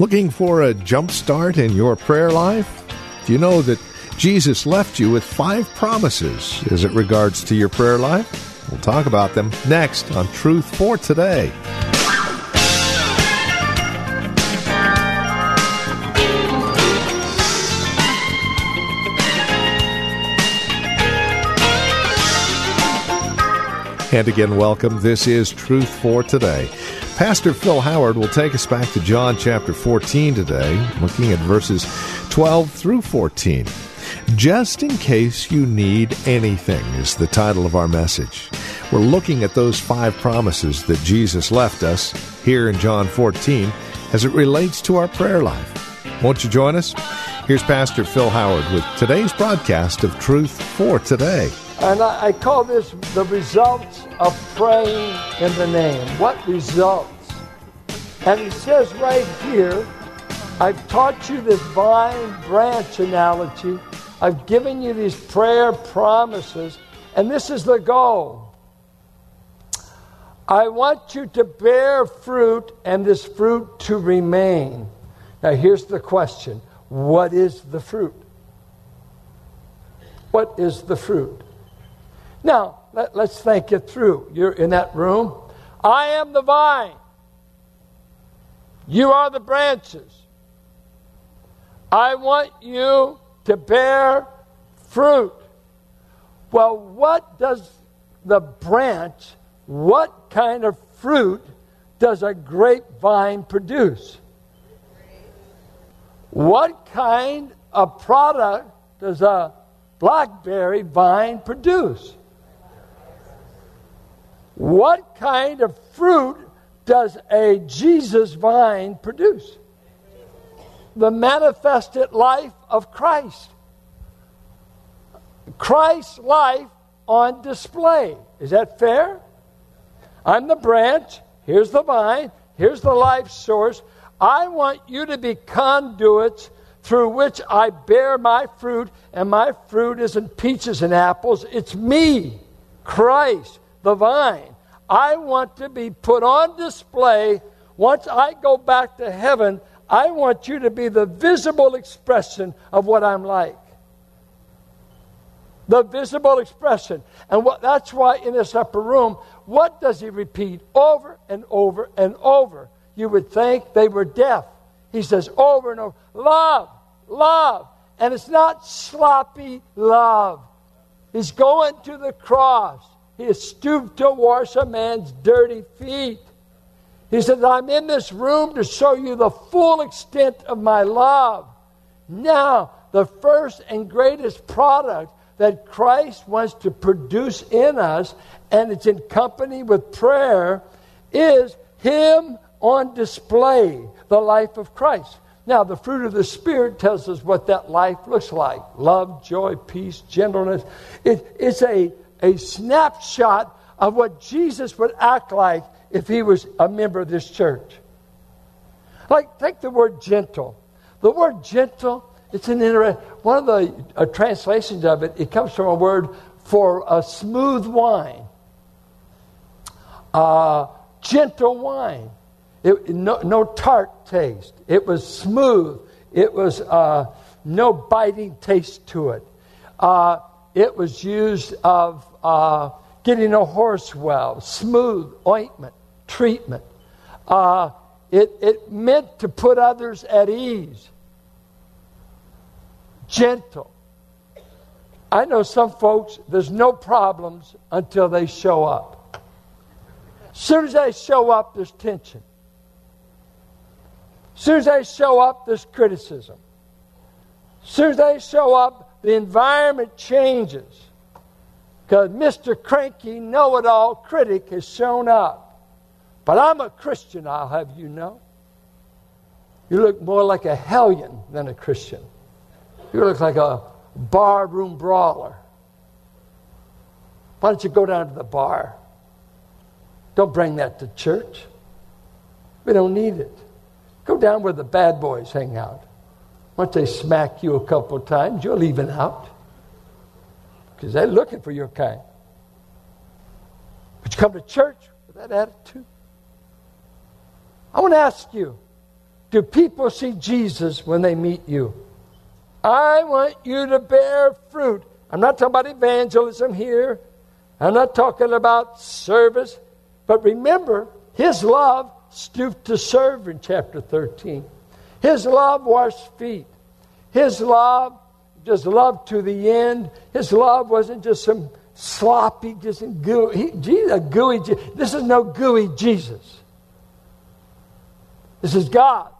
Looking for a jump start in your prayer life? Do you know that Jesus left you with 5 promises as it regards to your prayer life? We'll talk about them next on Truth for Today. And again, welcome. This is Truth for Today. Pastor Phil Howard will take us back to John chapter 14 today, looking at verses 12 through 14. Just in case you need anything is the title of our message. We're looking at those 5 promises that Jesus left us here in John 14 as it relates to our prayer life. Won't you join us? Here's Pastor Phil Howard with today's broadcast of Truth for Today. And I call this the results of praying in the name. What results? And he says right here, I've taught you this vine branch analogy. I've given you these prayer promises. And this is the goal. I want you to bear fruit and this fruit to remain. Now here's the question. What is the fruit? What is the fruit? Now, let's think it through. You're in that room. I am the vine. You are the branches. I want you to bear fruit. Well, what does the branch, what kind of fruit does a grapevine produce? What kind of product does a blackberry vine produce? What kind of fruit does a Jesus vine produce? The manifested life of Christ. Christ's life on display. Is that fair? I'm the branch. Here's the vine. Here's the life source. I want you to be conduits through which I bear my fruit, and my fruit isn't peaches and apples. It's me, Christ, the vine. I want to be put on display. Once I go back to heaven, I want you to be the visible expression of what I'm like. The visible expression. And that's why in this upper room, what does he repeat over and over and over? You would think they were deaf. He says over and over, love, love. And it's not sloppy love. He's going to the cross. He has stooped to wash a man's dirty feet. He says, I'm in this room to show you the full extent of my love. Now, the first and greatest product that Christ wants to produce in us, and it's in company with prayer, is Him on display, the life of Christ. Now, the fruit of the Spirit tells us what that life looks like. Love, joy, peace, gentleness. It's a snapshot of what Jesus would act like if he was a member of this church. Like, take the word gentle. The word gentle, it's an interesting, one of the translations of it, it comes from a word for a smooth wine. Gentle wine. No tart taste. It was smooth. It was no biting taste to it. It was used of getting a horse well, smooth ointment, treatment. It meant to put others at ease. Gentle. I know some folks, there's no problems until they show up. As soon as they show up, there's tension. As soon as they show up, there's criticism. As soon as they show up, the environment changes because Mr. Cranky know-it-all critic has shown up. But I'm a Christian, I'll have you know. You look more like a hellion than a Christian. You look like a barroom brawler. Why don't you go down to the bar? Don't bring that to church. We don't need it. Go down where the bad boys hang out. Once they smack you a couple times, you'll even out. Because they're looking for your kind. But you come to church with that attitude. I want to ask you, do people see Jesus when they meet you? I want you to bear fruit. I'm not talking about evangelism here. I'm not talking about service. But remember, his love stooped to serve in chapter 13. His love washed feet. His love, just love to the end. His love wasn't just some sloppy, just gooey. This is no gooey Jesus. This is God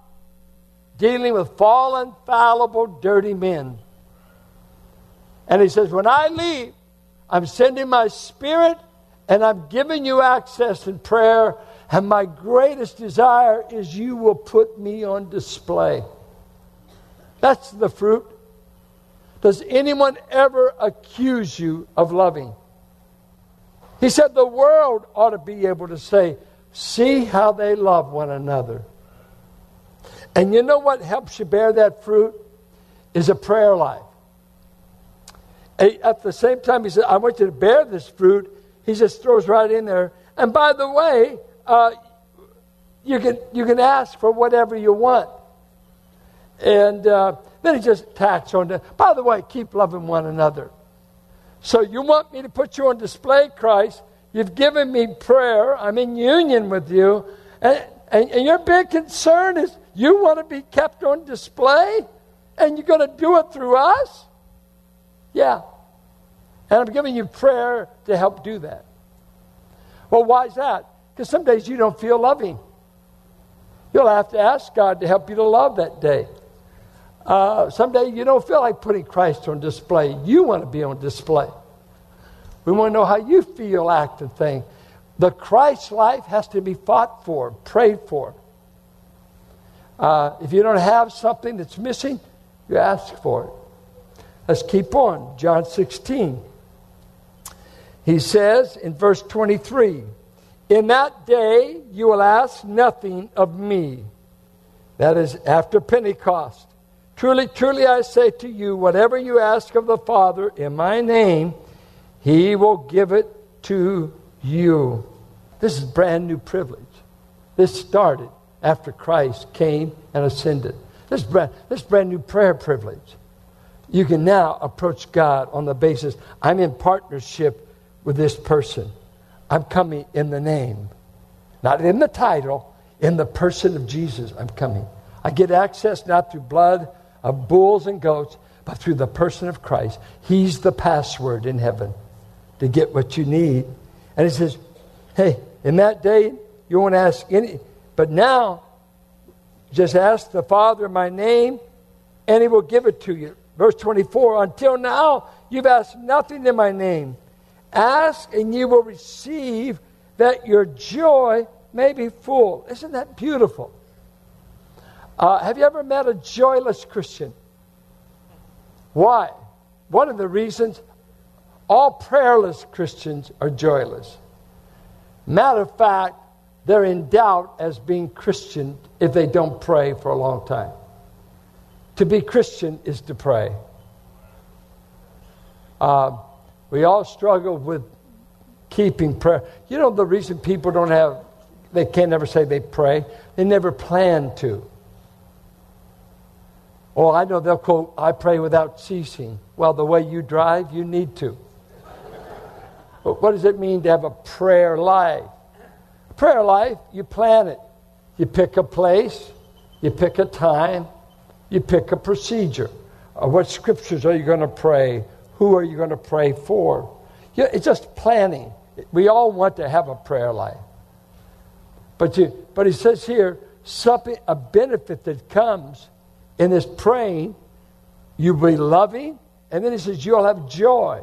dealing with fallen, fallible, dirty men. And he says, when I leave, I'm sending my Spirit and I'm giving you access in prayer. And my greatest desire is you will put me on display. That's the fruit. Does anyone ever accuse you of loving? He said the world ought to be able to say, see how they love one another. And you know what helps you bear that fruit? Is a prayer life. And at the same time, he said, I want you to bear this fruit. He just throws right in there. And by the way, you can ask for whatever you want. And then he just tacks on to, by the way, keep loving one another. So you want me to put you on display, Christ. You've given me prayer. I'm in union with you. And your big concern is you want to be kept on display? And you're going to do it through us? Yeah. And I'm giving you prayer to help do that. Well, why is that? Because some days you don't feel loving. You'll have to ask God to help you to love that day. Someday you don't feel like putting Christ on display. You want to be on display. We want to know how you feel, act, and think. The Christ life has to be fought for, prayed for. If you don't have something that's missing, you ask for it. Let's keep on. John 16. He says in verse 23, in that day you will ask nothing of me. That is after Pentecost. Truly, truly, I say to you, whatever you ask of the Father in my name, he will give it to you. This is brand new privilege. This started after Christ came and ascended. This brand new prayer privilege. You can now approach God on the basis, I'm in partnership with this person. I'm coming in the name. Not in the title, in the person of Jesus I'm coming. I get access not through blood of bulls and goats, but through the person of Christ. He's the password in heaven to get what you need. And he says, hey, in that day, you won't ask any, but now, just ask the Father in my name, and he will give it to you. Verse 24, until now, you've asked nothing in my name. Ask, and you will receive that your joy may be full. Isn't that beautiful? Have you ever met a joyless Christian? Why? One of the reasons all prayerless Christians are joyless. Matter of fact, they're in doubt as being Christian if they don't pray for a long time. To be Christian is to pray. We all struggle with keeping prayer. You know the reason people don't have, they can't never say they pray. They never plan to. Oh, I know they'll quote, I pray without ceasing. Well, the way you drive, you need to. But what does it mean to have a prayer life? A prayer life, you plan it. You pick a place, you pick a time, you pick a procedure. What scriptures are you going to pray? Who are you going to pray for? It's just planning. We all want to have a prayer life. But he says here, something, a benefit that comes in this praying, you'll be loving, and then he says you'll have joy.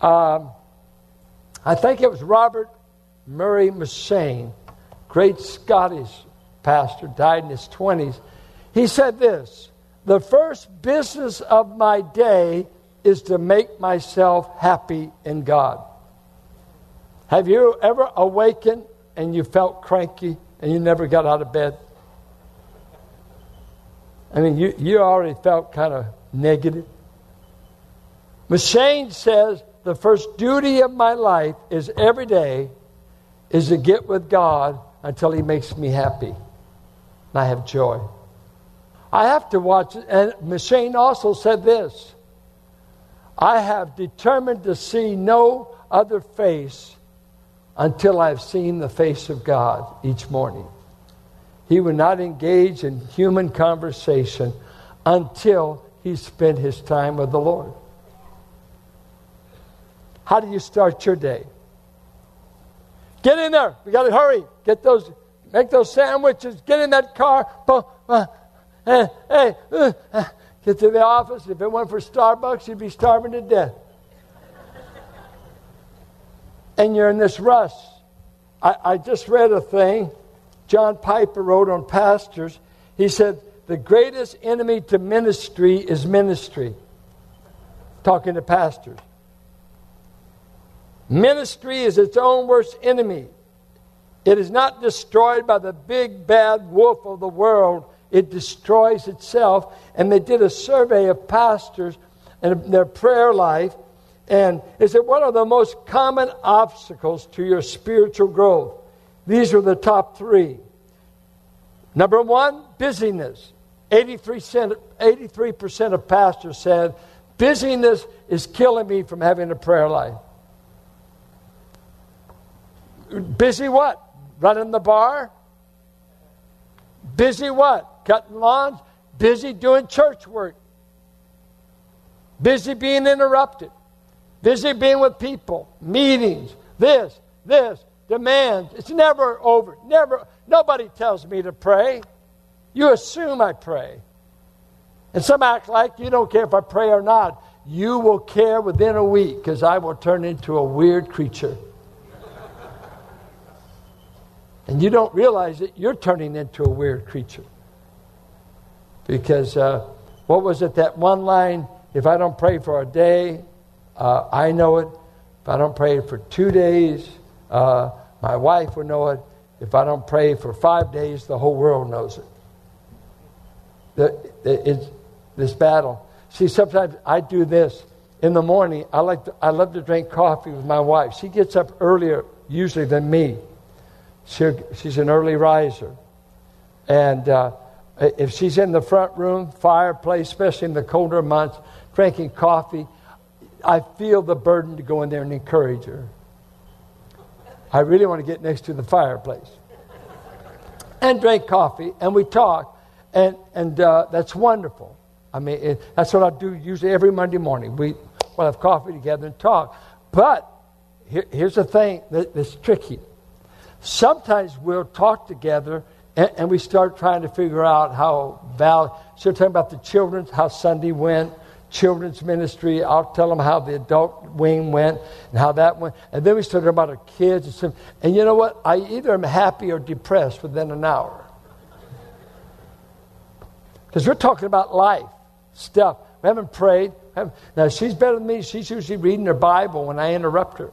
I think it was Robert Murray M'Cheyne, great Scottish pastor, died in his 20s. He said this: "The first business of my day is to make myself happy in God." Have you ever awakened and you felt cranky and you never got out of bed? I mean, you already felt kind of negative. M'Cheyne says, "The first duty of my life is every day is to get with God until He makes me happy and I have joy." I have to watch it. And M'Cheyne also said this: "I have determined to see no other face until I've seen the face of God each morning." He would not engage in human conversation until he spent his time with the Lord. How do you start your day? Get in there. We got to hurry. Make those sandwiches. Get in that car. Get to the office. If it weren't for Starbucks, you'd be starving to death. And you're in this rush. I just read a thing John Piper wrote on pastors. He said, "The greatest enemy to ministry is ministry." Talking to pastors. Ministry is its own worst enemy. It is not destroyed by the big bad wolf of the world. It destroys itself. And they did a survey of pastors and their prayer life. And they said, what are the most common obstacles to your spiritual growth? These are the top three. Number one, busyness. 83% of pastors said, busyness is killing me from having a prayer life. Busy what? Running the bar? Busy what? Cutting lawns? Busy doing church work? Busy being interrupted? Busy being with people? Meetings? This, demands. It's never over. Nobody tells me to pray. You assume I pray. And some act like you don't care if I pray or not. You will care within a week, because I will turn into a weird creature. And you don't realize that you're turning into a weird creature. Because what was it, that one line? If I don't pray for a day, I know it. If I don't pray for 2 days, my wife will know it. If I don't pray for 5 days, the whole world knows it. It's this battle. See, sometimes I do this. In the morning, I love to drink coffee with my wife. She gets up earlier usually than me. She's an early riser. And if she's in the front room, fireplace, especially in the colder months, drinking coffee, I feel the burden to go in there and encourage her. I really want to get next to the fireplace and drink coffee, and we talk, and that's wonderful. I mean, that's what I do usually every Monday morning. We'll have coffee together and talk. But here's the thing that's tricky. Sometimes we'll talk together and we start trying to figure out how she'll talk about the children's, how Sunday went, children's ministry. I'll tell them how the adult wing went and how that went. And then we start talking about our kids. And you know what? I either am happy or depressed within an hour. Because we're talking about life, stuff. We haven't prayed. Now, she's better than me. She's usually reading her Bible when I interrupt her.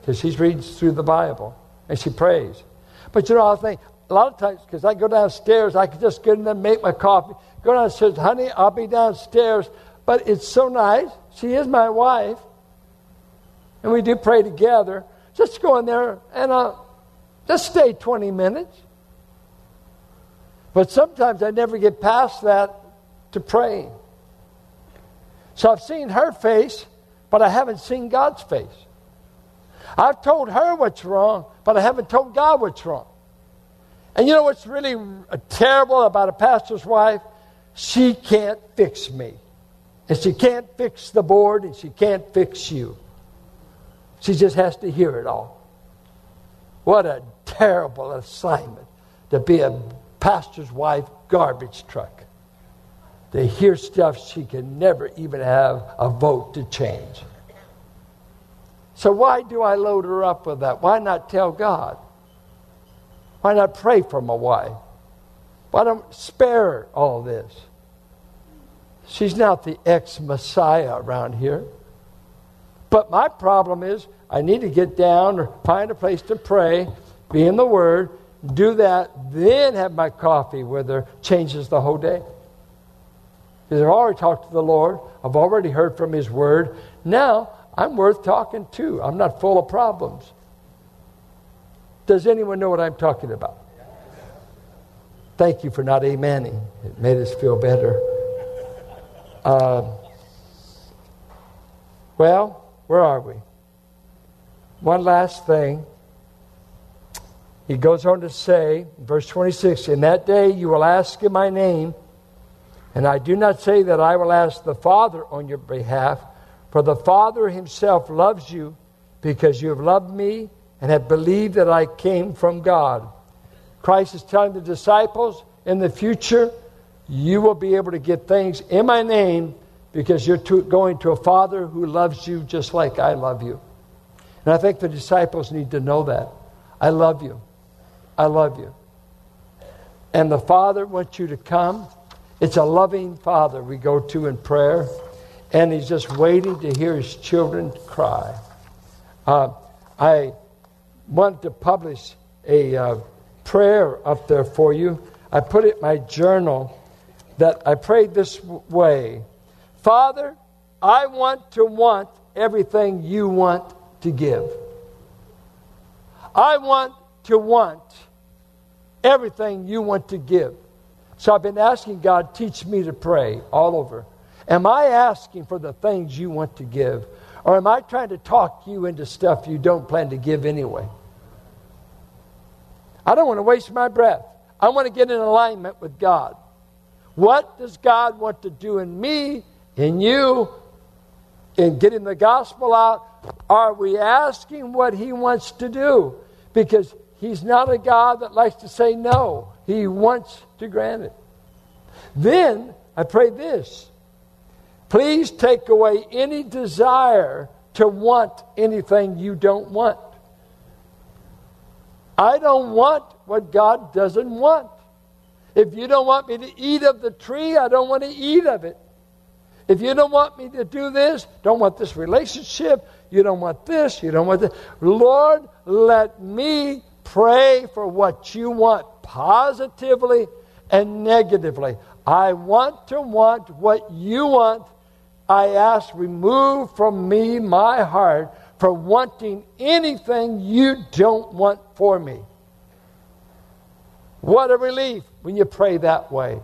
Because she's reading through the Bible. And she prays. But you know, I think a lot of times, because I go downstairs, I can just get in there and make my coffee. Go downstairs, honey, I'll be downstairs. But it's so nice. She is my wife. And we do pray together. Just go in there and just stay 20 minutes. But sometimes I never get past that to praying. So I've seen her face, but I haven't seen God's face. I've told her what's wrong, but I haven't told God what's wrong. And you know what's really terrible about a pastor's wife? She can't fix me. And she can't fix the board, and she can't fix you. She just has to hear it all. What a terrible assignment to be a pastor's wife garbage truck. To hear stuff she can never even have a vote to change. So why do I load her up with that? Why not tell God? Why not pray for my wife? Why don't spare her all this? She's not the ex-Messiah around here. But my problem is I need to get down or find a place to pray, be in the Word, do that, then have my coffee with her. Changes the whole day. Because I've already talked to the Lord. I've already heard from His Word. Now, I'm worth talking to. I'm not full of problems. Does anyone know what I'm talking about? Thank you for not amening. It made us feel better. Well, where are we? One last thing. He goes on to say, verse 26, in that day you will ask in my name, and I do not say that I will ask the Father on your behalf, for the Father himself loves you because you have loved me and have believed that I came from God. Christ is telling the disciples, in the future, you will be able to get things in my name because you're going to a Father who loves you just like I love you. And I think the disciples need to know that. I love you. I love you. And the Father wants you to come. It's a loving Father we go to in prayer. And He's just waiting to hear His children cry. I want to publish a prayer up there for you. I put it in my journal that I prayed this way. Father, I want to want everything you want to give. I want to want everything you want to give. So I've been asking God, teach me to pray all over. Am I asking for the things you want to give? Or am I trying to talk you into stuff you don't plan to give anyway? I don't want to waste my breath. I want to get in alignment with God. What does God want to do in me, in you, in getting the gospel out? Are we asking what He wants to do? Because He's not a God that likes to say no. He wants to grant it. Then I pray this. Please take away any desire to want anything you don't want. I don't want what God doesn't want. If you don't want me to eat of the tree, I don't want to eat of it. If you don't want me to do this, don't want this relationship, you don't want this, you don't want this. Lord, let me pray for what you want positively and negatively. I want to want what you want. I ask, remove from me my heart for wanting anything you don't want for me. What a relief when you pray that way.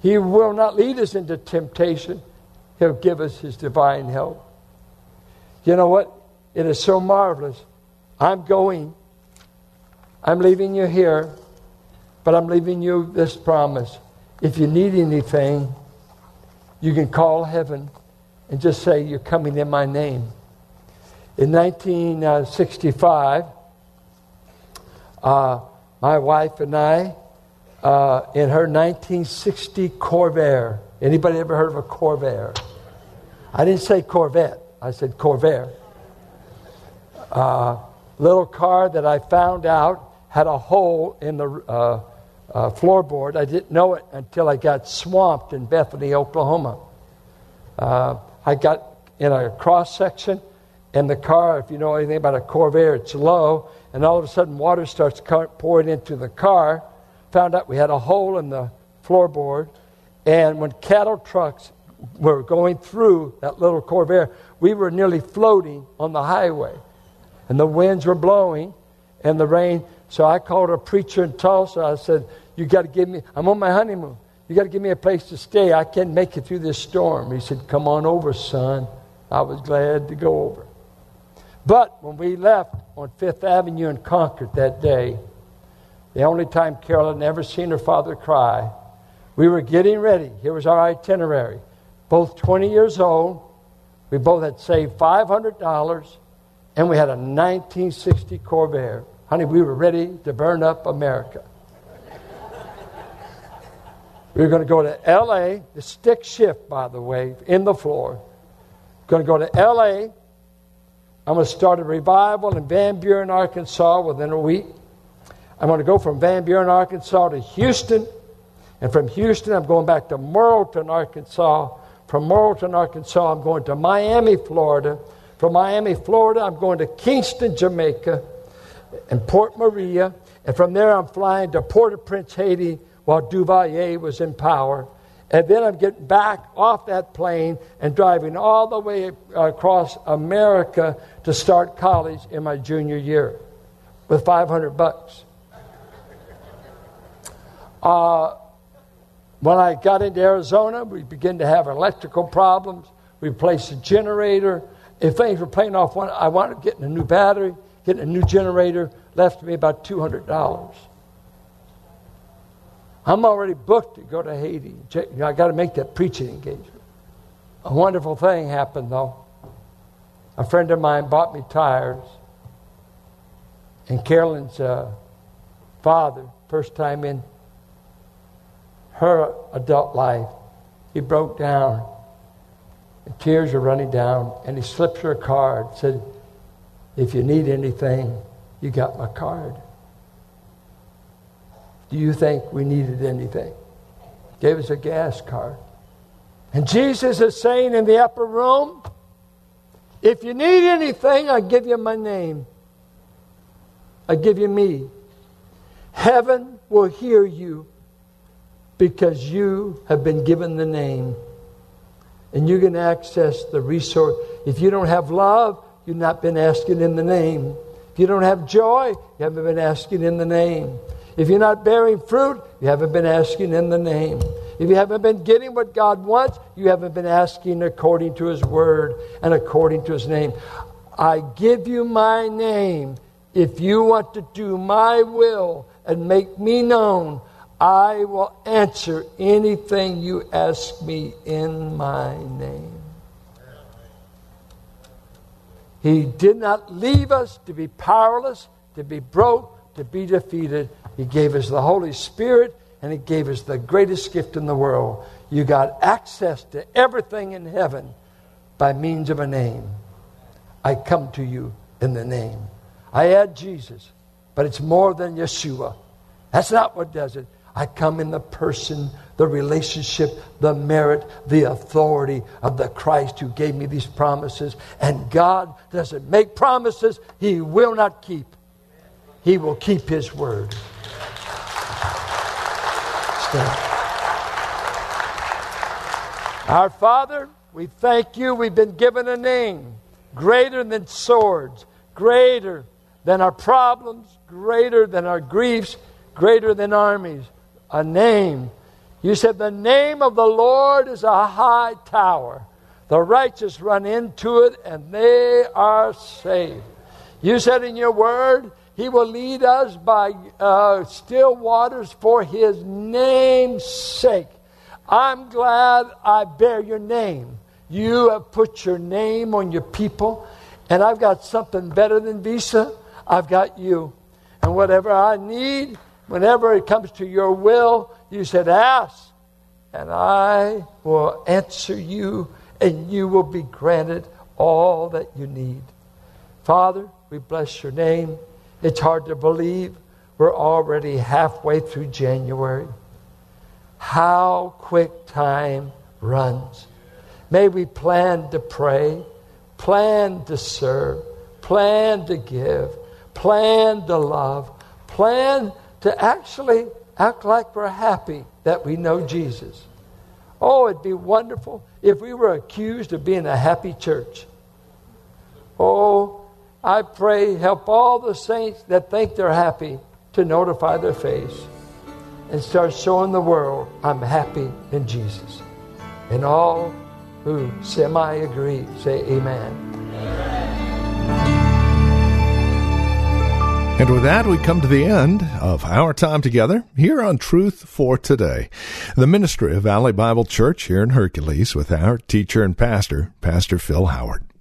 He will not lead us into temptation. He'll give us His divine help. You know what? It is so marvelous. I'm going. I'm leaving you here, but I'm leaving you this promise. If you need anything, you can call heaven and just say, you're coming in my name. In 1965, my wife and I, in her 1960 Corvair. Anybody ever heard of a Corvair? I didn't say Corvette. I said Corvair. Little car that I found out had a hole in the floorboard. I didn't know it until I got swamped in Bethany, Oklahoma. I got in a cross-section, and the car, if you know anything about a Corvair, it's low, and all of a sudden water starts pouring into the car. Found out we had a hole in the floorboard, and when cattle trucks were going through that little Corvair, we were nearly floating on the highway, and the winds were blowing and the rain. So I called a preacher in Tulsa. I said, you got to give me, I'm on my honeymoon. You got to give me a place to stay. I can't make it through this storm. He said, come on over, son. I was glad to go over. But when we left on 5th Avenue in Concord that day, the only time Carolyn ever seen her father cry. We were getting ready. Here was our itinerary. Both 20 years old. We both had saved $500. And we had a 1960 Corvair. Honey, we were ready to burn up America. We were going to go to L.A. The stick shift, by the way, in the floor. Going to go to L.A. I'm going to start a revival in Van Buren, Arkansas within a week. I'm going to go from Van Buren, Arkansas to Houston. And from Houston, I'm going back to Merleton, Arkansas. From Merleton, Arkansas, I'm going to Miami, Florida. From Miami, Florida, I'm going to Kingston, Jamaica, and Port Maria. And from there, I'm flying to Port-au-Prince, Haiti, while Duvalier was in power. And then I'm getting back off that plane and driving all the way across America to start college in my junior year with $500. When I got into Arizona, we began to have electrical problems. We replaced the generator. If things were playing off, I wound up getting a new battery, getting a new generator, left me about $200. I'm already booked to go to Haiti. I got to make that preaching engagement. A wonderful thing happened, though. A friend of mine bought me tires. And Carolyn's father, first time in her adult life, he broke down. The tears were running down. And he slipped her a card, said, "If you need anything, you got my card." Do you think we needed anything? Gave us a gas card. And Jesus is saying in the upper room, if you need anything, I give you my name. I give you me. Heaven will hear you because you have been given the name. And you can access the resource. If you don't have love, you've not been asking in the name. If you don't have joy, you haven't been asking in the name. If you're not bearing fruit, you haven't been asking in the name. If you haven't been getting what God wants, you haven't been asking according to His word and according to His name. I give you my name. If you want to do my will and make me known, I will answer anything you ask me in my name. He did not leave us to be powerless, to be broke, to be defeated. He gave us the Holy Spirit, and He gave us the greatest gift in the world. You got access to everything in heaven by means of a name. I come to you in the name. I add Jesus, but it's more than Yeshua. That's not what does it. I come in the person, the relationship, the merit, the authority of the Christ who gave me these promises. And God doesn't make promises He will not keep. He will keep His word. Our Father, we thank you. We've been given a name greater than swords, greater than our problems, greater than our griefs, greater than armies. A name. You said the name of the Lord is a high tower. The righteous run into it and they are saved. You said in your word, He will lead us by still waters for His name's sake. I'm glad I bear your name. You have put your name on your people. And I've got something better than Visa. I've got you. And whatever I need, whenever it comes to your will, you said ask. And I will answer you. And you will be granted all that you need. Father, we bless your name. It's hard to believe we're already halfway through January. How quick time runs. May we plan to pray, plan to serve, plan to give, plan to love, plan to actually act like we're happy that we know Jesus. Oh, it'd be wonderful if we were accused of being a happy church. Oh, I pray, help all the saints that think they're happy to notify their face and start showing the world I'm happy in Jesus. And all who semi-agree say amen. And with that, we come to the end of our time together here on Truth for Today, the ministry of Valley Bible Church here in Hercules with our teacher and pastor, Pastor Phil Howard.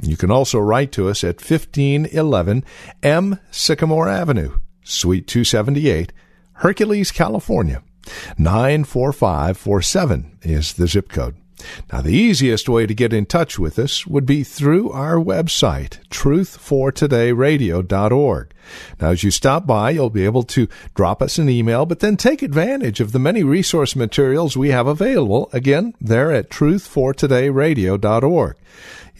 You can also write to us at 1511 M Sycamore Avenue, Suite 278, Hercules, California. 94547 is the zip code. Now, the easiest way to get in touch with us would be through our website, truthfortodayradio.org. Now, as you stop by, you'll be able to drop us an email, but then take advantage of the many resource materials we have available, again, there at truthfortodayradio.org.